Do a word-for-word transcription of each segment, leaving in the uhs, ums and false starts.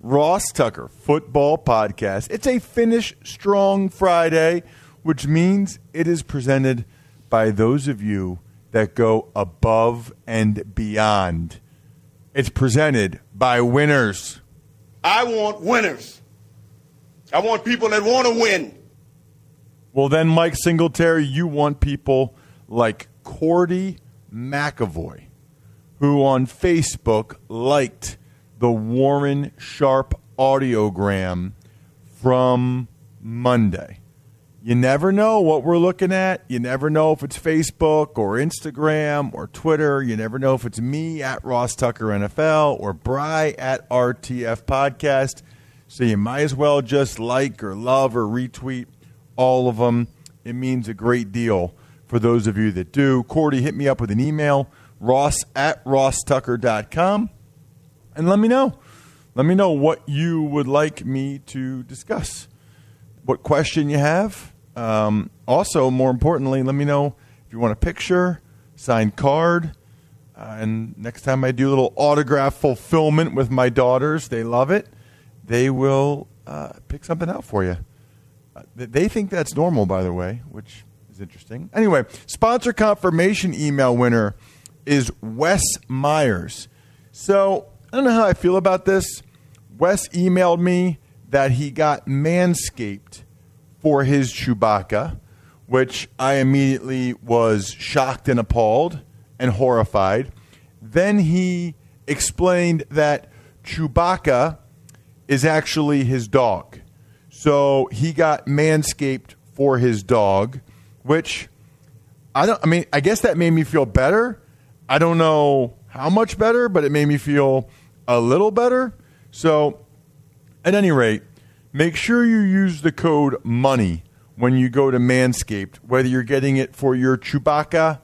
Ross Tucker Football Podcast. It's a Finish Strong Friday, which means it is presented by those of you that go above and beyond. It's presented by winners. I want winners. I want people that want to win. Well, then, Mike Singletary, you want people like Cordy McAvoy, who on Facebook liked the Warren Sharp audiogram from Monday. You never know what we're looking at. You never know if it's Facebook or Instagram or Twitter. You never know if it's me at Ross Tucker N F L or Bri at R T F Podcast. So you might as well just like or love or retweet all of them. It means a great deal for those of you that do. Cordy, hit me up with an email, ross at ross tucker dot com. And let me know. Let me know what you would like me to discuss, what question you have. Um, also, more importantly, let me know if you want a picture, signed card. Uh, and next time I do a little autograph fulfillment with my daughters, they love it. They will uh, pick something out for you. Uh, they think that's normal, by the way, which is interesting. Anyway, sponsor confirmation email winner is Wes Myers. So I don't know how I feel about this. Wes emailed me that he got Manscaped for his Chewbacca, which I immediately was shocked and appalled and horrified. Then he explained that Chewbacca is actually his dog. So he got Manscaped for his dog, which I don't, I mean, I guess that made me feel better. I don't know how much better, but it made me feel a little better. So at any rate, make sure you use the code MONEY when you go to Manscaped, whether you're getting it for your Chewbacca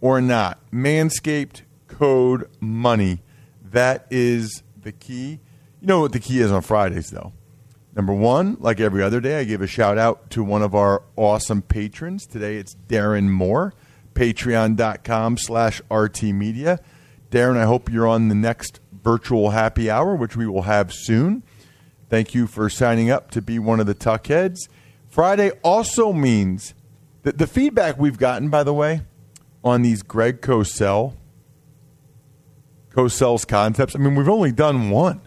or not. Manscaped code MONEY. That is the key. You know what the key is on Fridays, though. Number one, like every other day, I give a shout out to one of our awesome patrons. Today it's Darren Moore, patreon dot com slash R T media. Darren, I hope you're on the next virtual happy hour, which we will have soon. Thank you for signing up to be one of the Tuckheads. Friday also means that the feedback we've gotten, by the way, on these Greg Cosell, Cosell's concepts. I mean, we've only done one,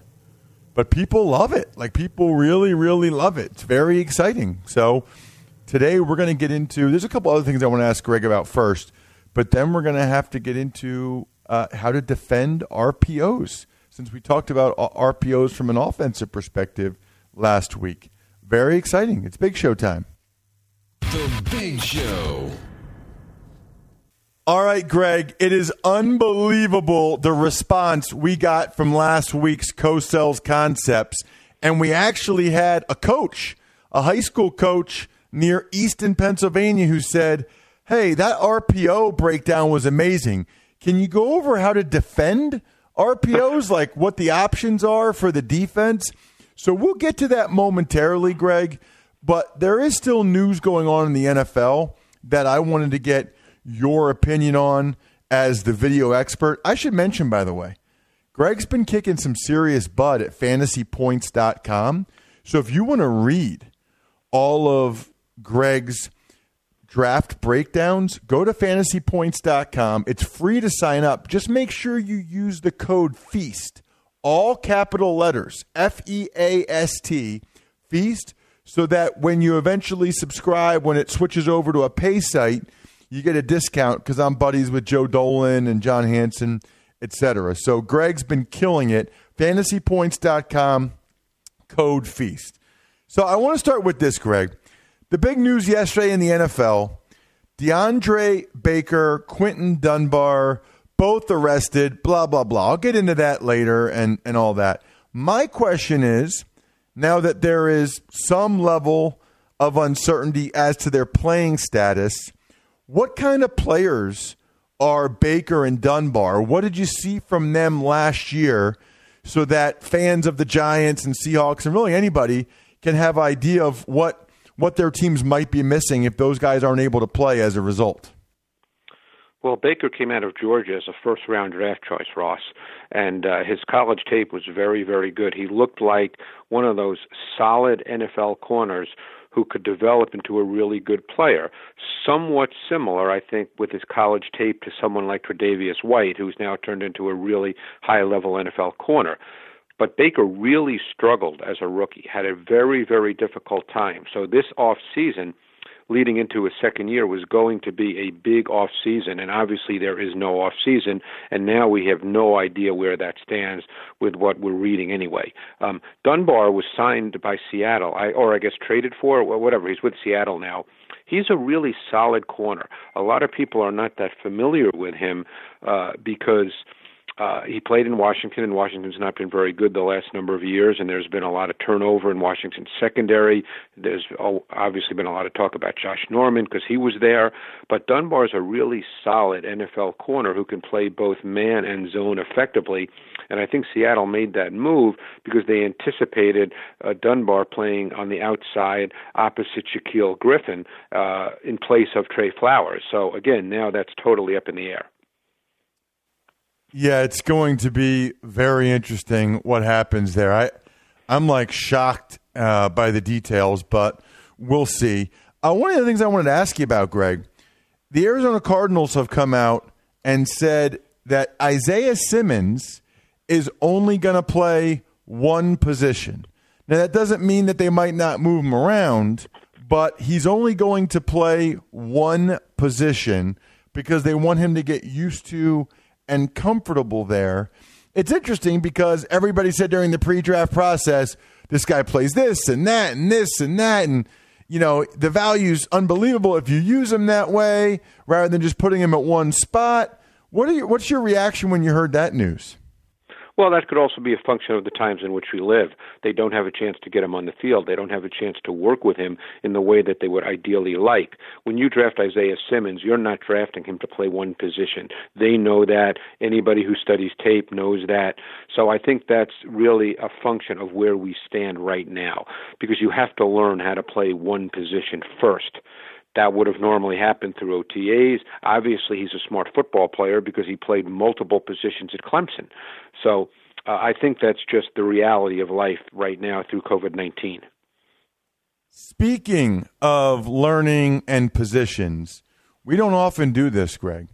but people love it. Like, people really, really love it. It's very exciting. So today we're going to get into, there's a couple other things I want to ask Greg about first, but then we're going to have to get into Uh, how to defend R P Os, since we talked about R P Os from an offensive perspective last week. Very exciting. It's big show time. The big show. All right, Greg, it is unbelievable the response we got from last week's Cosell's Concepts. And we actually had a coach, a high school coach near Easton, Pennsylvania, who said, hey, that R P O breakdown was amazing. Can you go over how to defend R P Os, like what the options are for the defense? So we'll get to that momentarily, Greg, but there is still news going on in the N F L that I wanted to get your opinion on as the video expert. I should mention, by the way, Greg's been kicking some serious butt at fantasy points dot com. So if you want to read all of Greg's draft breakdowns, go to fantasy points dot com. It's free to sign up. Just make sure you use the code FEAST, all capital letters, F E A S T, FEAST, so that when you eventually subscribe, when it switches over to a pay site, you get a discount because I'm buddies with Joe Dolan and John Hansen, et cetera. So Greg's been killing it. fantasy points dot com, code FEAST. So I want to start with this, Greg. The big news yesterday in the N F L, DeAndre Baker, Quinton Dunbar, both arrested, blah, blah, blah. I'll get into that later and, and all that. My question is, now that there is some level of uncertainty as to their playing status, what kind of players are Baker and Dunbar? What did you see from them last year so that fans of the Giants and Seahawks and really anybody can have an idea of what what their teams might be missing if those guys aren't able to play as a result? Well, Baker came out of Georgia as a first-round draft choice, Ross, and uh, his college tape was very, very good. He looked like one of those solid N F L corners who could develop into a really good player. Somewhat similar, I think, with his college tape to someone like Tre'Davious White, who's now turned into a really high-level N F L corner. But Baker really struggled as a rookie, had a very, very difficult time. So this offseason, leading into his second year, was going to be a big offseason, and obviously there is no offseason, and now we have no idea where that stands with what we're reading anyway. Um, Dunbar was signed by Seattle, I, or I guess traded for, whatever. He's with Seattle now. He's a really solid corner. A lot of people are not that familiar with him uh, because... Uh, he played in Washington, and Washington's not been very good the last number of years, and there's been a lot of turnover in Washington's secondary. There's obviously been a lot of talk about Josh Norman because he was there, but Dunbar's a really solid N F L corner who can play both man and zone effectively, and I think Seattle made that move because they anticipated uh, Dunbar playing on the outside opposite Shaquille Griffin uh, in place of Trey Flowers. So, again, now that's totally up in the air. Yeah, it's going to be very interesting what happens there. I, I'm like shocked uh, by the details, but we'll see. Uh, one of the things I wanted to ask you about, Greg, the Arizona Cardinals have come out and said that Isaiah Simmons is only going to play one position. Now, that doesn't mean that they might not move him around, but he's only going to play one position because they want him to get used to and comfortable there. It's interesting because everybody said during the pre-draft process, this guy plays this and that and this and that, and you know the value's unbelievable if you use him that way rather than just putting him at one spot. What are you, what's your reaction when you heard that news? Well, that could also be a function of the times in which we live. They don't have a chance to get him on the field. They don't have a chance to work with him in the way that they would ideally like. When you draft Isaiah Simmons, you're not drafting him to play one position. They know that. Anybody who studies tape knows that. So I think that's really a function of where we stand right now, because you have to learn how to play one position first. That would have normally happened through O T As. Obviously, he's a smart football player because he played multiple positions at Clemson. So uh, I think that's just the reality of life right now through covid nineteen. Speaking of learning and positions, we don't often do this, Greg,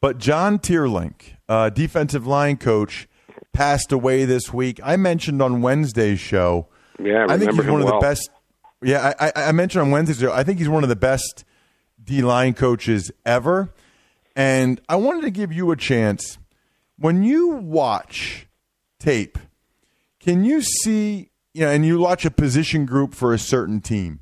but John Teerlinck, uh, defensive line coach, passed away this week. I mentioned on Wednesday's show. Yeah, I, I think he's one well. of the best. Yeah, I, I mentioned on Wednesday's show, I think he's one of the best D-line coaches ever. And I wanted to give you a chance. When you watch tape, can you see, you know, and you watch a position group for a certain team,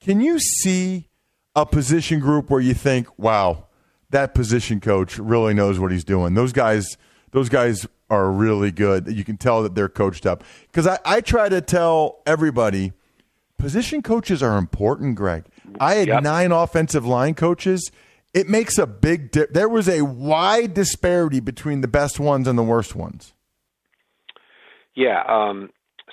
can you see a position group where you think, wow, that position coach really knows what he's doing? Those guys, those guys are really good. You can tell that they're coached up. Because I, I try to tell everybody, position coaches are important, Greg. I had yep. nine offensive line coaches. It makes a big difference. There was a wide disparity between the best ones and the worst ones. Yeah, um,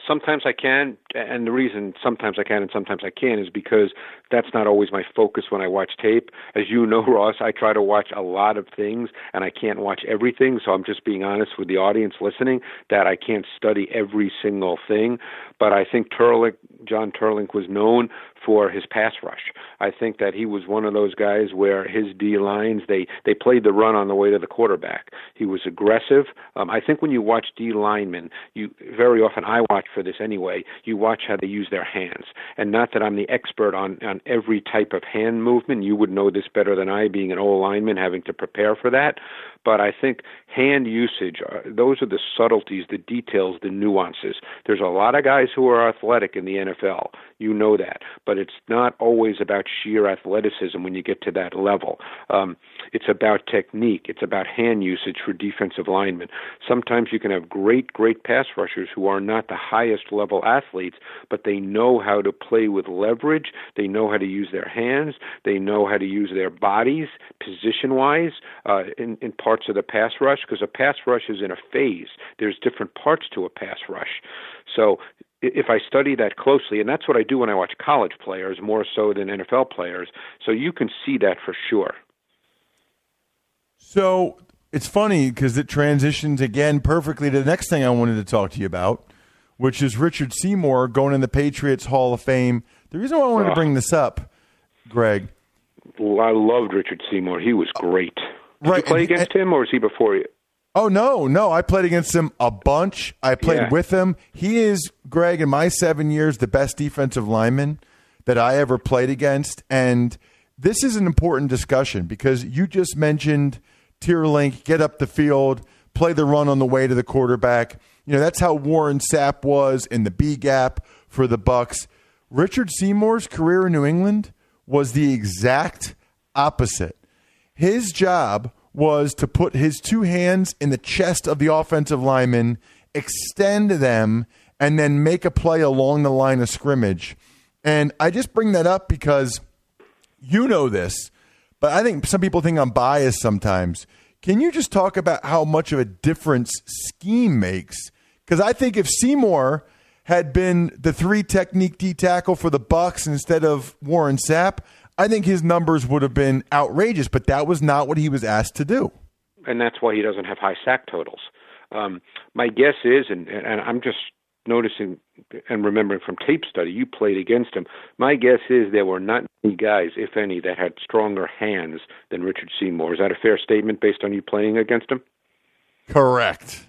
sometimes I can, and the reason sometimes I can and sometimes I can't is because that's not always my focus when I watch tape. As you know, Ross, I try to watch a lot of things, and I can't watch everything, so I'm just being honest with the audience listening that I can't study every single thing. But I think Teerlinck, John Teerlinck was known for his pass rush. I think that he was one of those guys where his D-lines, they, they played the run on the way to the quarterback. He was aggressive. Um, I think when you watch D-linemen, you very often, I watch for this anyway, you watch how they use their hands. And not that I'm the expert on, on every type of hand movement. You would know this better than I, being an O-lineman, having to prepare for that. But I think hand usage, uh, those are the subtleties, the details, the nuances. There's a lot of guys who are athletic in the N F L. You know that. But it's not always about sheer athleticism when you get to that level. Um, it's about technique. It's about hand usage for defensive linemen. Sometimes you can have great, great pass rushers who are not the highest level athletes, but they know how to play with leverage. They know how to use their hands. They know how to use their bodies position-wise uh, in, in parts of the pass rush, because a pass rush is in a phase. There's different parts to a pass rush. So if I study that closely, and that's what I do when I watch college players more so than N F L players, so you can see that for sure. So it's funny because it transitions again perfectly to the next thing I wanted to talk to you about, which is Richard Seymour going in the Patriots Hall of Fame. The reason why I wanted oh. to bring this up, Greg. Well, I loved Richard Seymour. He was great. Did right. you play and, against and, him, or was he before you? Oh, no, no. I played against him a bunch. I played yeah. with him. He is, Greg, in my seven years, the best defensive lineman that I ever played against. And this is an important discussion because you just mentioned Teerlinck, get up the field, play the run on the way to the quarterback. You know, that's how Warren Sapp was in the B-gap for the Bucs. Richard Seymour's career in New England was the exact opposite. His job was to put his two hands in the chest of the offensive lineman, extend them, and then make a play along the line of scrimmage. And I just bring that up because you know this, but I think some people think I'm biased sometimes. Can you just talk about how much of a difference scheme makes? Because I think if Seymour had been the three-technique D-tackle for the Bucs instead of Warren Sapp, I think his numbers would have been outrageous, but that was not what he was asked to do. And that's why he doesn't have high sack totals. Um, my guess is, and, and I'm just noticing and remembering from tape study, you played against him. My guess is there were not many guys, if any, that had stronger hands than Richard Seymour. Is that a fair statement based on you playing against him? Correct.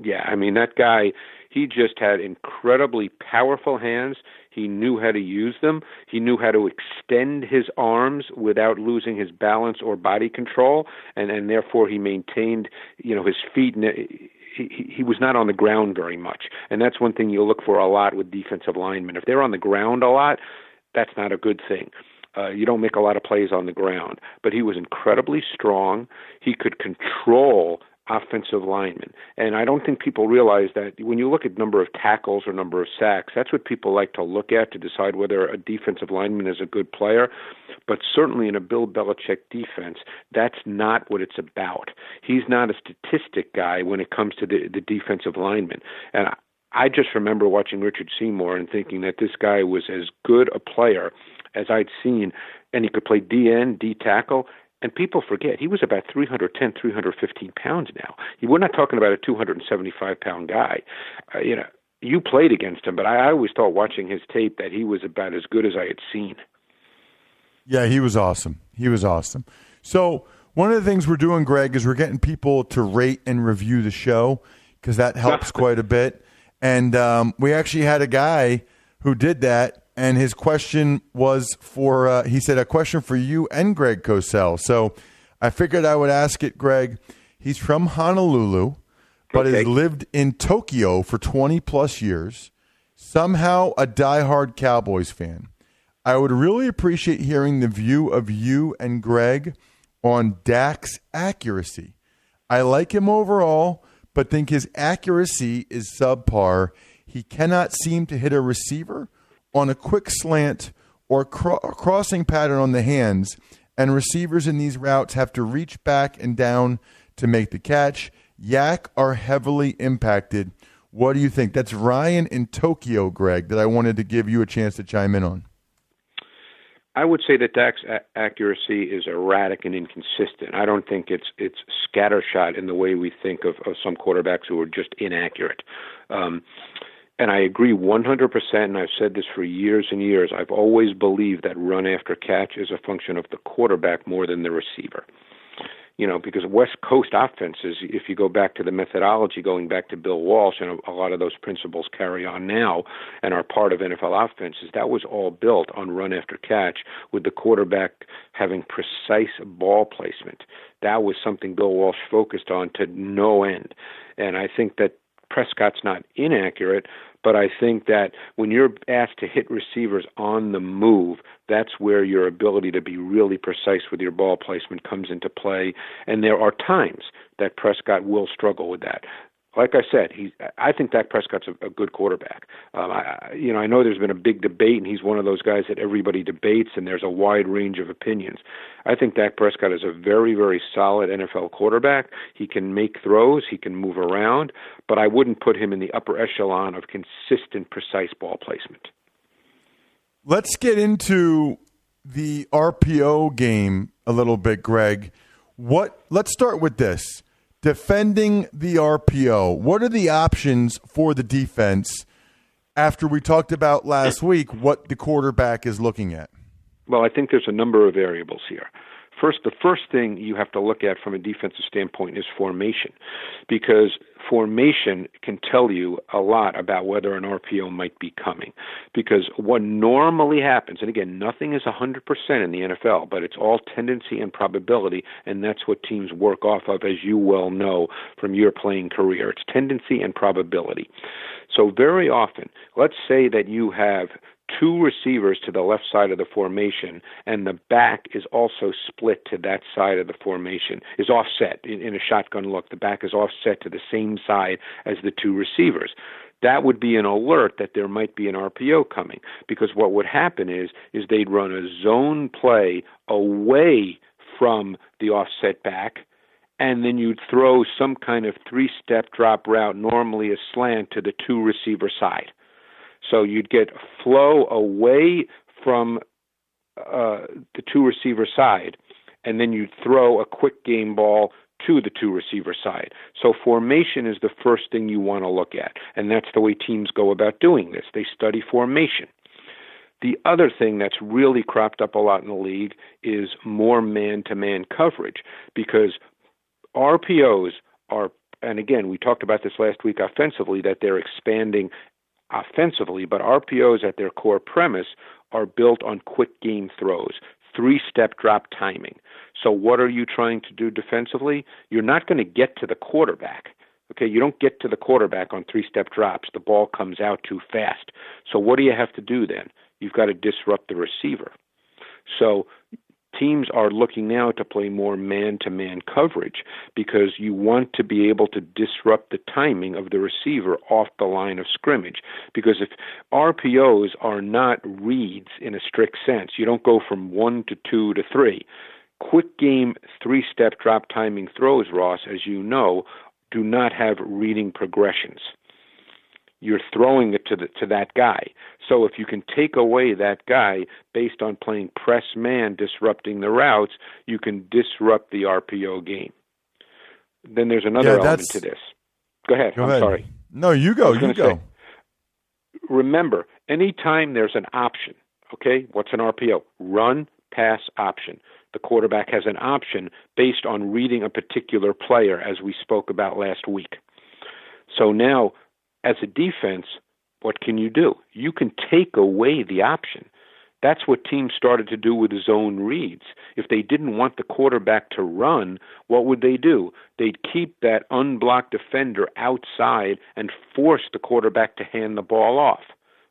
Yeah, I mean, that guy, he just had incredibly powerful hands. He knew how to use them. He knew how to extend his arms without losing his balance or body control, and, and therefore he maintained, you know, his feet. He, he was not on the ground very much, and that's one thing you'll look for a lot with defensive linemen. If they're on the ground a lot, that's not a good thing. Uh, you don't make a lot of plays on the ground. But he was incredibly strong. He could control offensive linemen. And I don't think people realize that when you look at number of tackles or number of sacks, that's what people like to look at to decide whether a defensive lineman is a good player. But certainly in a Bill Belichick defense, that's not what it's about. He's not a statistic guy when it comes to the, the defensive lineman. And I, I just remember watching Richard Seymour and thinking that this guy was as good a player as I'd seen, and he could play D N, D-tackle. And people forget, he was about three ten, three fifteen pounds now. We're not talking about a two hundred seventy-five pound guy. Uh, you know, you played against him, but I, I always thought watching his tape that he was about as good as I had seen. Yeah, he was awesome. He was awesome. So one of the things we're doing, Greg, is we're getting people to rate and review the show because that helps quite a bit. And um, we actually had a guy who did that. And his question was for, uh, he said, a question for you and Greg Cosell. So I figured I would ask it, Greg. He's from Honolulu, but okay. has lived in Tokyo for twenty plus years. Somehow a diehard Cowboys fan. I would really appreciate hearing the view of you and Greg on Dak's accuracy. I like him overall, but think his accuracy is subpar. He cannot seem to hit a receiver on a quick slant or cro- crossing pattern on the hands, and receivers in these routes have to reach back and down to make the catch. Yak are heavily impacted. What do you think? That's Ryan in Tokyo, Greg, that I wanted to give you a chance to chime in on. I would say that Dak's a- accuracy is erratic and inconsistent. I don't think it's it's scattershot in the way we think of, of some quarterbacks who are just inaccurate. Um, and I agree one hundred percent, and I've said this for years and years, I've always believed that run after catch is a function of the quarterback more than the receiver. You know, because West Coast offenses, if you go back to the methodology, going back to Bill Walsh, and a, a lot of those principles carry on now and are part of N F L offenses, that was all built on run after catch with the quarterback having precise ball placement. That was something Bill Walsh focused on to no end. And I think that Prescott's not inaccurate, but I think that when you're asked to hit receivers on the move, that's where your ability to be really precise with your ball placement comes into play. And there are times that Prescott will struggle with that. Like I said, he's, I think Dak Prescott's a, a good quarterback. Um, I, you know, I know there's been a big debate, and he's one of those guys that everybody debates, and there's a wide range of opinions. I think Dak Prescott is a very, very solid N F L quarterback. He can make throws. He can move around. But I wouldn't put him in the upper echelon of consistent, precise ball placement. Let's get into the R P O game a little bit, Greg. What? Let's start with this. Defending the R P O, what are the options for the defense after we talked about last week what the quarterback is looking at? Well, I think there's a number of variables here. First, the first thing you have to look at from a defensive standpoint is formation, because formation can tell you a lot about whether an R P O might be coming. Because what normally happens, and again, nothing is one hundred percent in the N F L, but it's all tendency and probability, and that's what teams work off of, as you well know from your playing career. It's tendency and probability. So very often, let's say that you have two receivers to the left side of the formation, and the back is also split to that side of the formation, is offset in, in a shotgun look. The back is offset to the same side as the two receivers. That would be an alert that there might be an R P O coming, because what would happen is, is they'd run a zone play away from the offset back, and then you'd throw some kind of three-step drop route, normally a slant, to the two-receiver side. So you'd get flow away from uh, the two-receiver side, and then you'd throw a quick game ball to the two-receiver side. So formation is the first thing you want to look at, and that's the way teams go about doing this. They study formation. The other thing that's really cropped up a lot in the league is more man-to-man coverage, because R P Os are, and again, we talked about this last week offensively, that they're expanding offensively, but R P Os at their core premise are built on quick game throws, three-step drop timing. So what are you trying to do defensively? You're not going to get to the quarterback. Okay, you don't get to the quarterback on three-step drops. The ball comes out too fast. So what do you have to do then? You've got to disrupt the receiver. So teams are looking now to play more man-to-man coverage, because you want to be able to disrupt the timing of the receiver off the line of scrimmage. Because if R P Os are not reads in a strict sense, you don't go from one to two to three. Quick game, three-step drop timing throws, Ross, as you know, do not have reading progressions. You're throwing it to the, to that guy. So if you can take away that guy based on playing press man, disrupting the routes, you can disrupt the R P O game. Then there's another yeah, element to this. Go ahead. Go I'm ahead. sorry. No, you go. You go. Say, remember, anytime there's an option, okay, what's an R P O? Run, pass, option. The quarterback has an option based on reading a particular player, as we spoke about last week. So now, as a defense, what can you do? You can take away the option. That's what teams started to do with zone reads. If they didn't want the quarterback to run, what would they do? They'd keep that unblocked defender outside and force the quarterback to hand the ball off.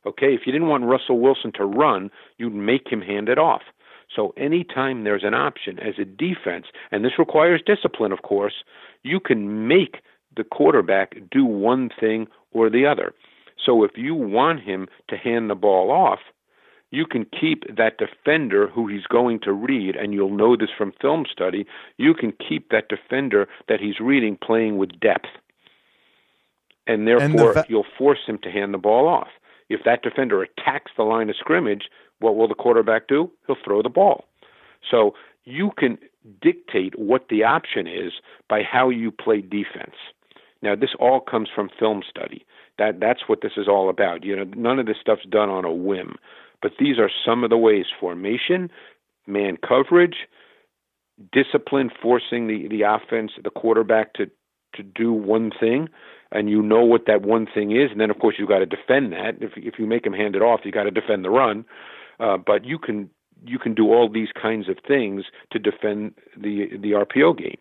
Okay, if you didn't want Russell Wilson to run, you'd make him hand it off. So anytime there's an option as a defense, and this requires discipline, of course, you can make the quarterback do one thing or the other. So if you want him to hand the ball off, you can keep that defender who he's going to read, and you'll know this from film study, you can keep that defender that he's reading playing with depth. and therefore and the fa- you'll force him to hand the ball off. If that defender attacks the line of scrimmage, what will the quarterback do? He'll throw the ball. So you can dictate what the option is by how you play defense. Now, this all comes from film study. That that's what this is all about. You know, none of this stuff's done on a whim. But these are some of the ways: formation, man coverage, discipline, forcing the, the offense, the quarterback to, to do one thing, and you know what that one thing is. And then, of course, you've got to defend that. If if you make him hand it off, you got to defend the run. Uh, but you can you can do all these kinds of things to defend the the R P O game.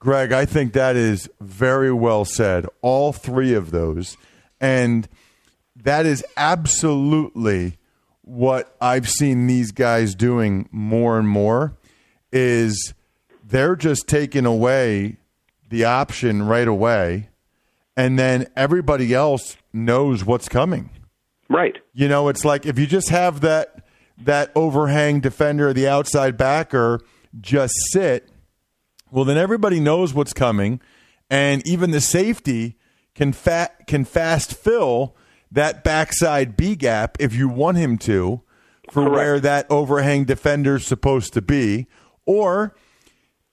Greg, I think that is very well said, all three of those. And that is absolutely what I've seen these guys doing more and more, is they're just taking away the option right away, and then everybody else knows what's coming. Right. You know, it's like if you just have that that overhang defender, the outside backer, just sit, well, then everybody knows what's coming, and even the safety can fa- can fast fill that backside B gap if you want him to, for Correct. Where that overhang defender's supposed to be. Or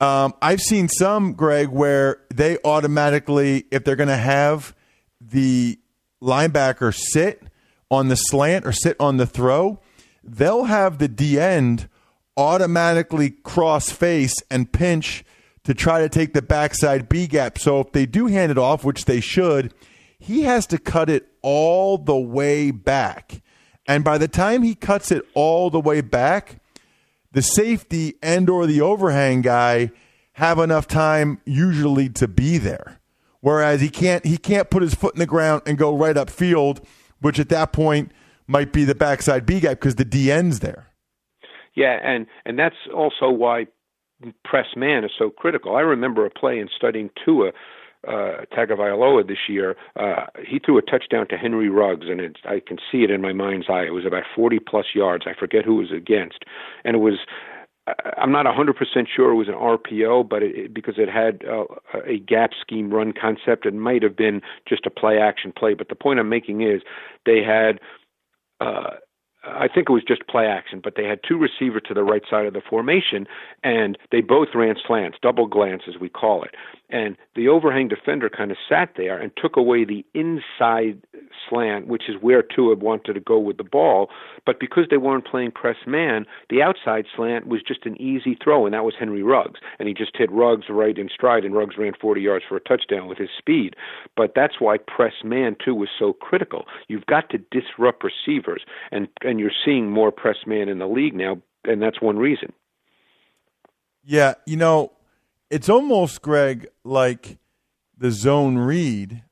um, I've seen some, Greg, where they automatically, if they're going to have the linebacker sit on the slant or sit on the throw, they'll have the D end automatically cross face and pinch to try to take the backside B gap. So if they do hand it off, which they should, he has to cut it all the way back. And by the time he cuts it all the way back, the safety and or the overhang guy have enough time usually to be there. Whereas he can't he can't put his foot in the ground and go right upfield, which at that point might be the backside B gap because the D end's there. Yeah, and, and that's also why press man is so critical. I remember a play in studying Tua Uh, Tagovailoa this year. Uh, he threw a touchdown to Henry Ruggs, and it, I can see it in my mind's eye. It was about forty plus yards. I forget who it was against, and it was. I'm not one hundred percent sure it was an R P O, but it, because it had uh, a gap scheme run concept, it might have been just a play action play. But the point I'm making is they had. Uh, I think it was just play action, but they had two receivers to the right side of the formation, and they both ran slants, double glance as we call it. And the overhang defender kind of sat there and took away the inside slant, which is where Tua wanted to go with the ball. But because they weren't playing press man, the outside slant was just an easy throw, and that was Henry Ruggs. And he just hit Ruggs right in stride, and Ruggs ran forty yards for a touchdown with his speed. But that's why press man, too, was so critical. You've got to disrupt receivers, and, and And you're seeing more press man in the league now, and that's one reason. Yeah, you know, it's almost, Greg, like the zone read,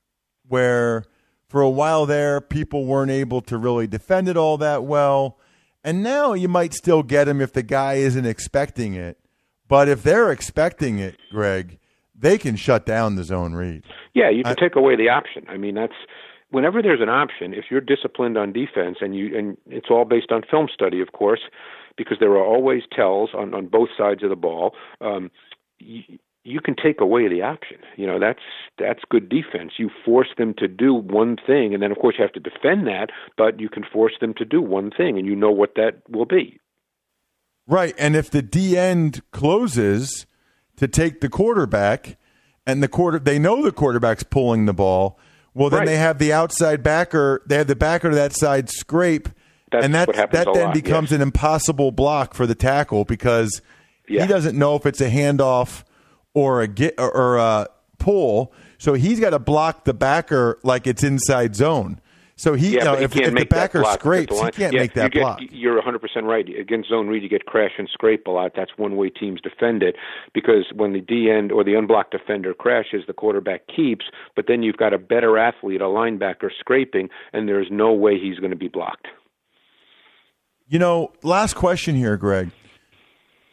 where for a while there, people weren't able to really defend it all that well. And now you might still get him if the guy isn't expecting it. But if they're expecting it, Greg, they can shut down the zone read. Yeah, you can I, take away the option. I mean, that's... Whenever there's an option, if you're disciplined on defense, and you and it's all based on film study, of course, because there are always tells on, on both sides of the ball, um, you, you can take away the option. You know, that's that's good defense. You force them to do one thing, and then, of course, you have to defend that, but you can force them to do one thing, and you know what that will be. Right, and if the D end closes to take the quarterback, and the quarter they know the quarterback's pulling the ball, well, then right. they have the outside backer. They have the backer to that side scrape, that's and that that then lot, becomes yes. an impossible block for the tackle because yeah. he doesn't know if it's a handoff or a get or, or a pull. So he's got to block the backer like it's inside zone. So he, yeah, you know, he if, if the backer scrapes, the he can't yeah, make that you get, block. You're one hundred percent right. Against zone read, you get crash and scrape a lot. That's one way teams defend it, because when the D end or the unblocked defender crashes, the quarterback keeps, but then you've got a better athlete, a linebacker, scraping, and there's no way he's going to be blocked. You know, last question here, Greg.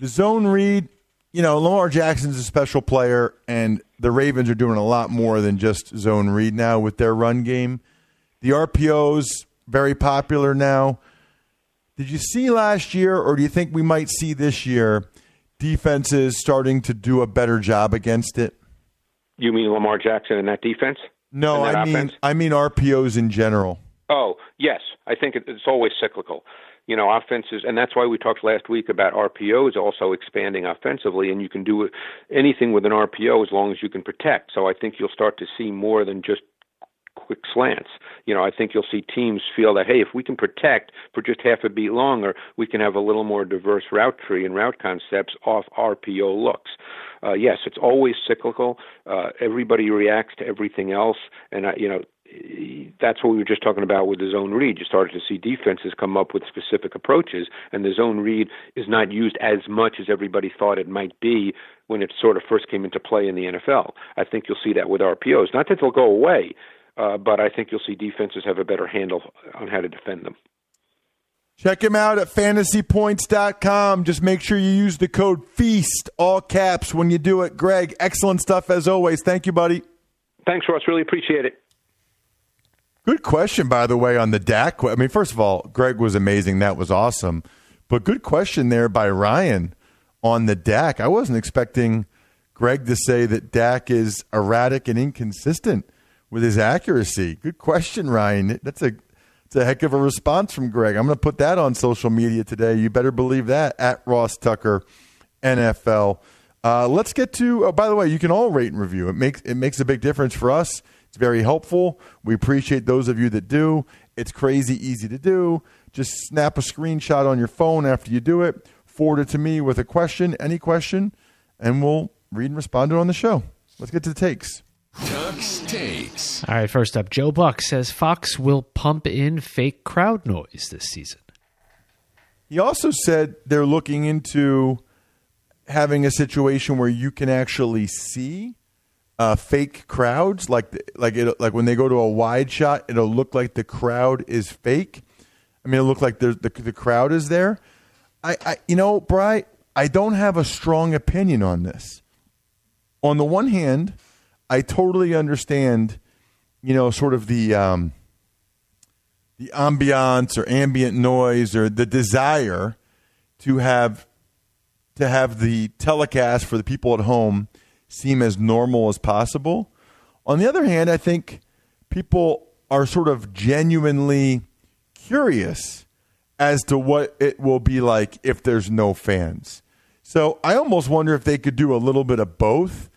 The zone read, you know, Lamar Jackson's a special player, and the Ravens are doing a lot more than just zone read now with their run game. The R P O's very popular now. Did you see last year, or do you think we might see this year, defenses starting to do a better job against it? You mean Lamar Jackson and that defense? No, I offense. mean I mean R P Os in general. Oh, yes. I think it's always cyclical. You know, offenses, and that's why we talked last week about R P Os also expanding offensively, and you can do anything with an R P O as long as you can protect. So I think you'll start to see more than just quick slants. You know, I think you'll see teams feel that, hey, if we can protect for just half a beat longer, we can have a little more diverse route tree and route concepts off R P O looks. Uh, yes, it's always cyclical. Uh, everybody reacts to everything else, and, uh, you know, that's what we were just talking about with the zone read. You started to see defenses come up with specific approaches, and the zone read is not used as much as everybody thought it might be when it sort of first came into play in the N F L. I think you'll see that with R P Os. Not that they'll go away, uh, but I think you'll see defenses have a better handle on how to defend them. Check him out at fantasy points dot com. Just make sure you use the code FEAST, all caps, when you do it. Greg, excellent stuff as always. Thank you, buddy. Thanks, Ross. Really appreciate it. Good question, by the way, on the Dak. I mean, first of all, Greg was amazing. That was awesome. But good question there by Ryan on the Dak. I wasn't expecting Greg to say that Dak is erratic and inconsistent with his accuracy. Good question, Ryan. That's a, that's a heck of a response from Greg. I'm going to put that on social media today. You better believe that, at Ross Tucker N F L. Uh, let's get to, oh, by the way, you can all rate and review. It makes it makes a big difference for us. It's very helpful. We appreciate those of you that do. It's crazy easy to do. Just snap a screenshot on your phone after you do it, forward it to me with a question, any question, and we'll read and respond to it on the show. Let's get to the takes. Tuck's takes. All right, first up, Joe Buck says Fox will pump in fake crowd noise this season. He also said they're looking into having a situation where you can actually see Uh, fake crowds, like like it, like when they go to a wide shot, it'll look like the crowd is fake. I mean, it'll look like the the crowd is there. I, I you know, Bri, I don't have a strong opinion on this. On the one hand, I totally understand, you know, sort of the um, the ambiance or ambient noise or the desire to have to have the telecast for the people at home seem as normal as possible. On the other hand, I think people are sort of genuinely curious as to what it will be like if there's no fans. So I almost wonder if they could do a little bit of both.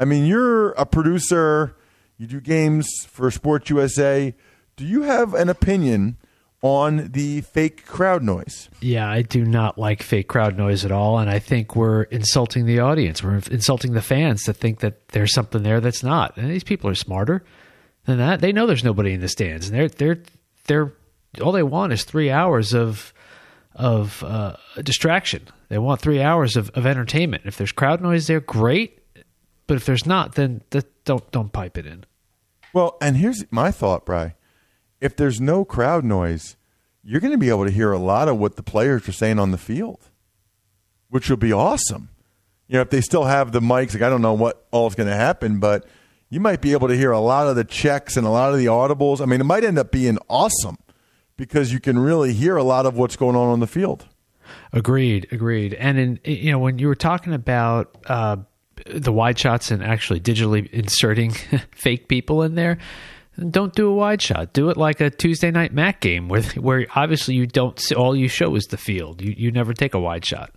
I mean, you're a producer, you do games for Sports U S A. Do you have an opinion on the fake crowd noise? Yeah, I do not like fake crowd noise at all, and I think we're insulting the audience. We're insulting the fans to think that there's something there that's not. And these people are smarter than that. They know there's nobody in the stands, and they're they're they're all they want is three hours of of uh, distraction. They want three hours of, of entertainment. If there's crowd noise there, great, but if there's not, then th- don't don't pipe it in. Well, and here's my thought, Bri. If there's no crowd noise, you're going to be able to hear a lot of what the players are saying on the field, which will be awesome. You know, if they still have the mics, like I don't know what all is going to happen, but you might be able to hear a lot of the checks and a lot of the audibles. I mean, it might end up being awesome because you can really hear a lot of what's going on on the field. Agreed, agreed. And in you know, when you were talking about uh, the wide shots and actually digitally inserting fake people in there. Don't do a wide shot. Do it like a Tuesday night M A C game where where obviously you don't see, all you show is the field. You you never take a wide shot.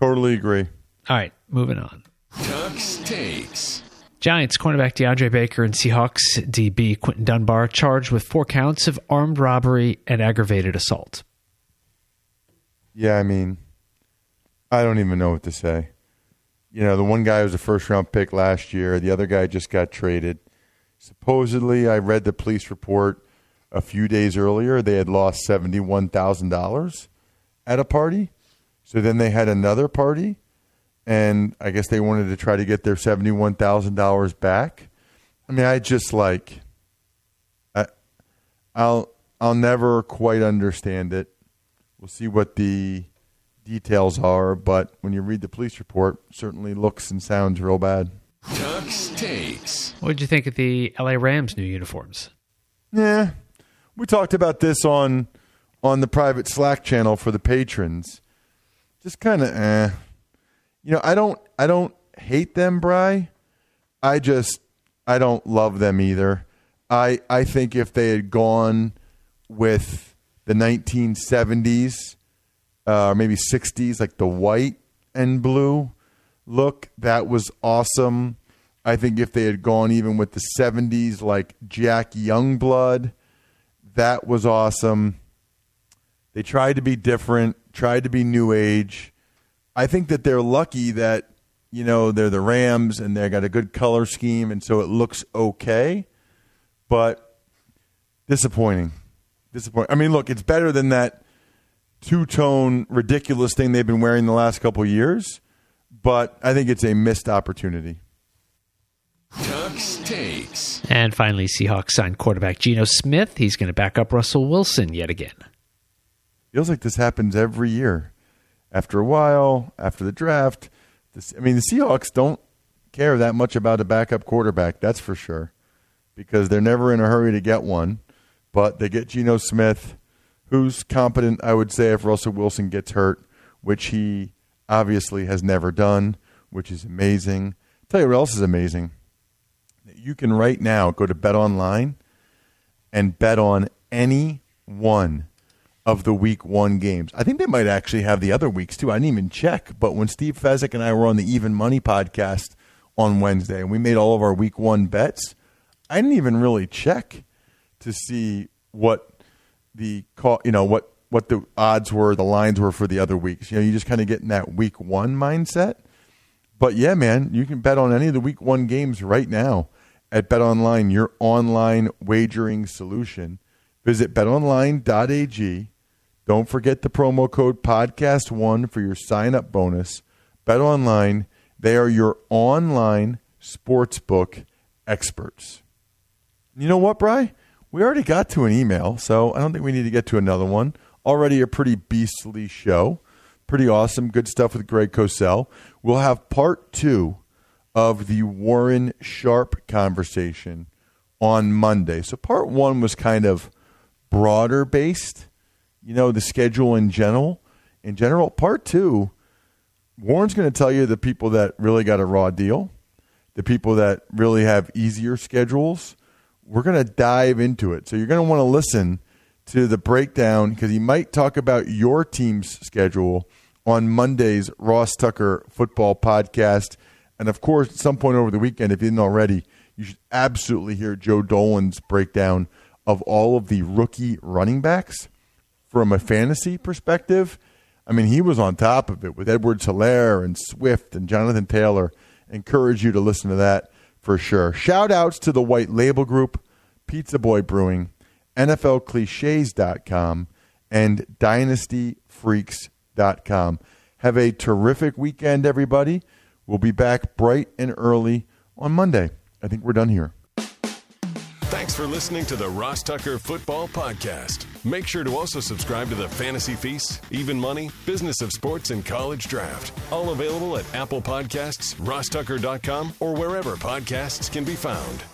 Totally agree. All right, moving on. Ducks takes. Giants cornerback DeAndre Baker and Seahawks D B Quinton Dunbar charged with four counts of armed robbery and aggravated assault. Yeah, I mean, I don't even know what to say. You know, the one guy was a first round pick last year. The other guy just got traded. Supposedly, I read the police report a few days earlier. They had lost seventy-one thousand dollars at a party. So then they had another party, and I guess they wanted to try to get their seventy-one thousand dollars back. I mean, I just like, I, I'll I'll never quite understand it. We'll see what the details are, but when you read the police report, it certainly looks and sounds real bad. Tuck's takes. What did you think of the L A Rams' new uniforms? Yeah, we talked about this on on the private Slack channel for the patrons. Just kind of, eh. You know, I don't, I don't hate them, Bri. I just, I don't love them either. I I think if they had gone with the nineteen seventies uh, or maybe sixties, like the white and blue look, that was awesome. I think if they had gone even with the seventies, like Jack Youngblood, that was awesome. They tried to be different, tried to be new age. I think that they're lucky that, you know, they're the Rams and they got a good color scheme, and so it looks okay, but disappointing. Disappointing. I mean, look, it's better than that two-tone ridiculous thing they've been wearing the last couple of years, but I think it's a missed opportunity. Tuck's Takes. And finally, Seahawks signed quarterback Geno Smith. He's going to back up Russell Wilson yet again. Feels like this happens every year. After a while, after the draft. This, I mean, the Seahawks don't care that much about a backup quarterback, that's for sure, because they're never in a hurry to get one. But they get Geno Smith, who's competent, I would say, if Russell Wilson gets hurt, which he obviously has never done, which is amazing. I'll tell you what else is amazing. You can right now go to BetOnline and bet on any one of the week one games. I think they might actually have the other weeks too. I didn't even check, but when Steve Fezzik and I were on the Even Money podcast on Wednesday and we made all of our week one bets, I didn't even really check to see what the call, you know, what, what the odds were, the lines were for the other weeks. You know, you just kind of get in that week one mindset. But yeah, man, you can bet on any of the week one games right now at BetOnline, your online wagering solution. Visit bet online dot a g. Don't forget the promo code podcast one for your sign-up bonus. BetOnline, they are your online sportsbook experts. You know what, Bri? We already got to an email, so I don't think we need to get to another one. Already a pretty beastly show. Pretty awesome. Good stuff with Greg Cosell. We'll have part two of the Warren Sharp conversation on Monday. So part one was kind of broader based, you know, the schedule in general. In general, part two, Warren's going to tell you the people that really got a raw deal, the people that really have easier schedules. We're going to dive into it. So you're going to want to listen to the breakdown because he might talk about your team's schedule on Monday's Ross Tucker Football Podcast. And, of course, at some point over the weekend, if you didn't already, you should absolutely hear Joe Dolan's breakdown of all of the rookie running backs from a fantasy perspective. I mean, he was on top of it with Edwards-Helaire and Swift and Jonathan Taylor. Encourage you to listen to that for sure. Shout-outs to the White Label Group, Pizza Boy Brewing, N F L cliches dot com, and dynasty freaks dot com. Have a terrific weekend, everybody. We'll be back bright and early on Monday. I think we're done here. Thanks for listening to the Ross Tucker Football Podcast. Make sure to also subscribe to the Fantasy Feast, Even Money, Business of Sports, and College Draft. All available at Apple Podcasts, Ross Tucker dot com, or wherever podcasts can be found.